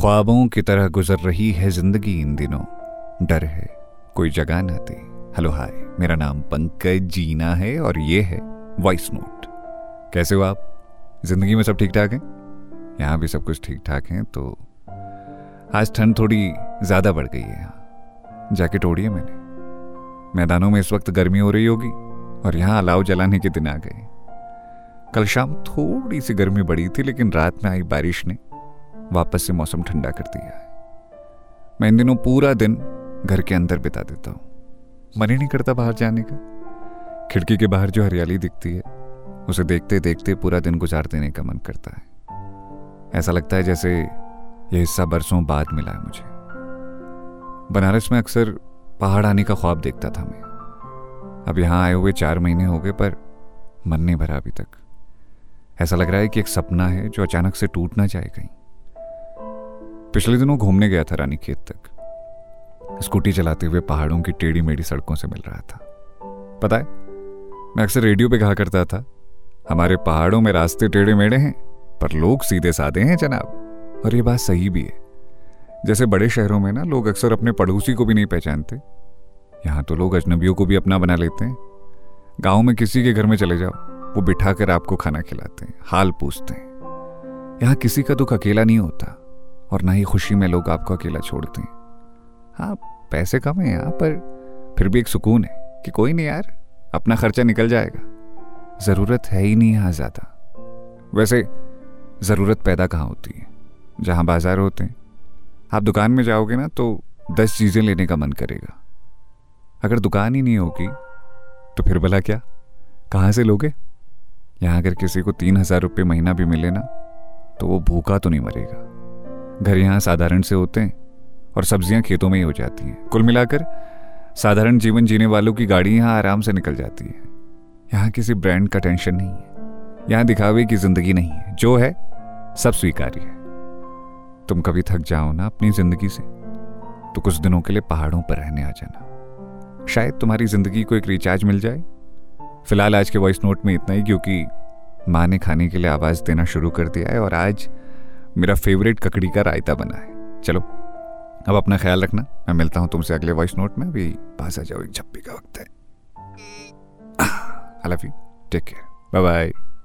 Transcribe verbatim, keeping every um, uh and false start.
ख्वाबों की तरह गुजर रही है जिंदगी इन दिनों, डर है कोई जगह ना दे। हेलो हाय, मेरा नाम पंकज जीना है और ये है वॉइस नोट। कैसे हो आप? जिंदगी में सब ठीक ठाक है? यहाँ भी सब कुछ ठीक ठाक है। तो आज ठंड थोड़ी ज़्यादा बढ़ गई है, यहाँ जैकेट ओढ़ी है मैंने। मैदानों में इस वक्त गर्मी हो रही होगी और यहाँ अलाव जलाने के दिन आ गए। कल शाम थोड़ी सी गर्मी बढ़ी थी, लेकिन रात में आई बारिश ने वापस से मौसम ठंडा कर दिया है। मैं इन दिनों पूरा दिन घर के अंदर बिता देता हूँ, मन ही नहीं करता बाहर जाने का। खिड़की के बाहर जो हरियाली दिखती है उसे देखते देखते पूरा दिन गुजार देने का मन करता है। ऐसा लगता है जैसे यह हिस्सा बरसों बाद मिला है मुझे। बनारस में अक्सर पहाड़ आने का ख्वाब देखता था मैं। अब यहाँ आए हुए चार महीने हो गए, पर मन नहीं भरा अभी तक। ऐसा लग रहा है कि एक सपना है जो अचानक से टूट ना जाए कहीं। पिछले दिनों घूमने गया था रानीखेत तक, स्कूटी चलाते हुए पहाड़ों की टेढ़ी मेढ़ी सड़कों से मिल रहा था। पता है, मैं अक्सर रेडियो पे कहा करता था, हमारे पहाड़ों में रास्ते टेढ़े मेढ़े हैं पर लोग सीधे साधे हैं जनाब। और ये बात सही भी है। जैसे बड़े शहरों में ना लोग अक्सर अपने पड़ोसी को भी नहीं पहचानते, यहाँ तो लोग अजनबियों को भी अपना बना लेते हैं। गाँव में किसी के घर में चले जाओ, वो बिठा कर आपको खाना खिलाते हैं, हाल पूछते हैं। यहाँ किसी का दुख अकेला नहीं होता और ना ही खुशी में लोग आपको अकेला छोड़ते हैं। हाँ, पैसे कम है यहाँ, पर फिर भी एक सुकून है कि कोई नहीं यार, अपना खर्चा निकल जाएगा, ज़रूरत है ही नहीं यहाँ ज़्यादा। वैसे ज़रूरत पैदा कहाँ होती है? जहाँ बाजार होते हैं। आप दुकान में जाओगे ना तो दस चीज़ें लेने का मन करेगा। अगर दुकान ही नहीं होगी तो फिर भला क्या, कहाँ से लोगे? यहाँ अगर किसी को तीन हज़ार रुपये महीना भी मिले ना तो वो भूखा तो नहीं मरेगा। घर यहाँ साधारण से होते हैं और सब्जियाँ खेतों में ही हो जाती हैं। कुल मिलाकर साधारण जीवन जीने वालों की गाड़ी यहाँ आराम से निकल जाती है। यहाँ किसी ब्रांड का टेंशन नहीं है, यहाँ दिखावे की ज़िंदगी नहीं है, जो है सब स्वीकार्य है। तुम कभी थक जाओ ना अपनी ज़िंदगी से तो कुछ दिनों के लिए पहाड़ों पर रहने आ जाना, शायद तुम्हारी ज़िंदगी को एक रिचार्ज मिल जाए। फिलहाल आज के वॉइस नोट में इतना ही, क्योंकि माँ ने खाने के लिए आवाज़ देना शुरू कर दिया है और आज मेरा फेवरेट ककड़ी का रायता बना है। चलो अब अपना ख्याल रखना, मैं मिलता हूँ तुमसे अगले वॉइस नोट में। अभी पास आ जाओ, एक झप्पी का वक्त है। I love you, take care, bye bye.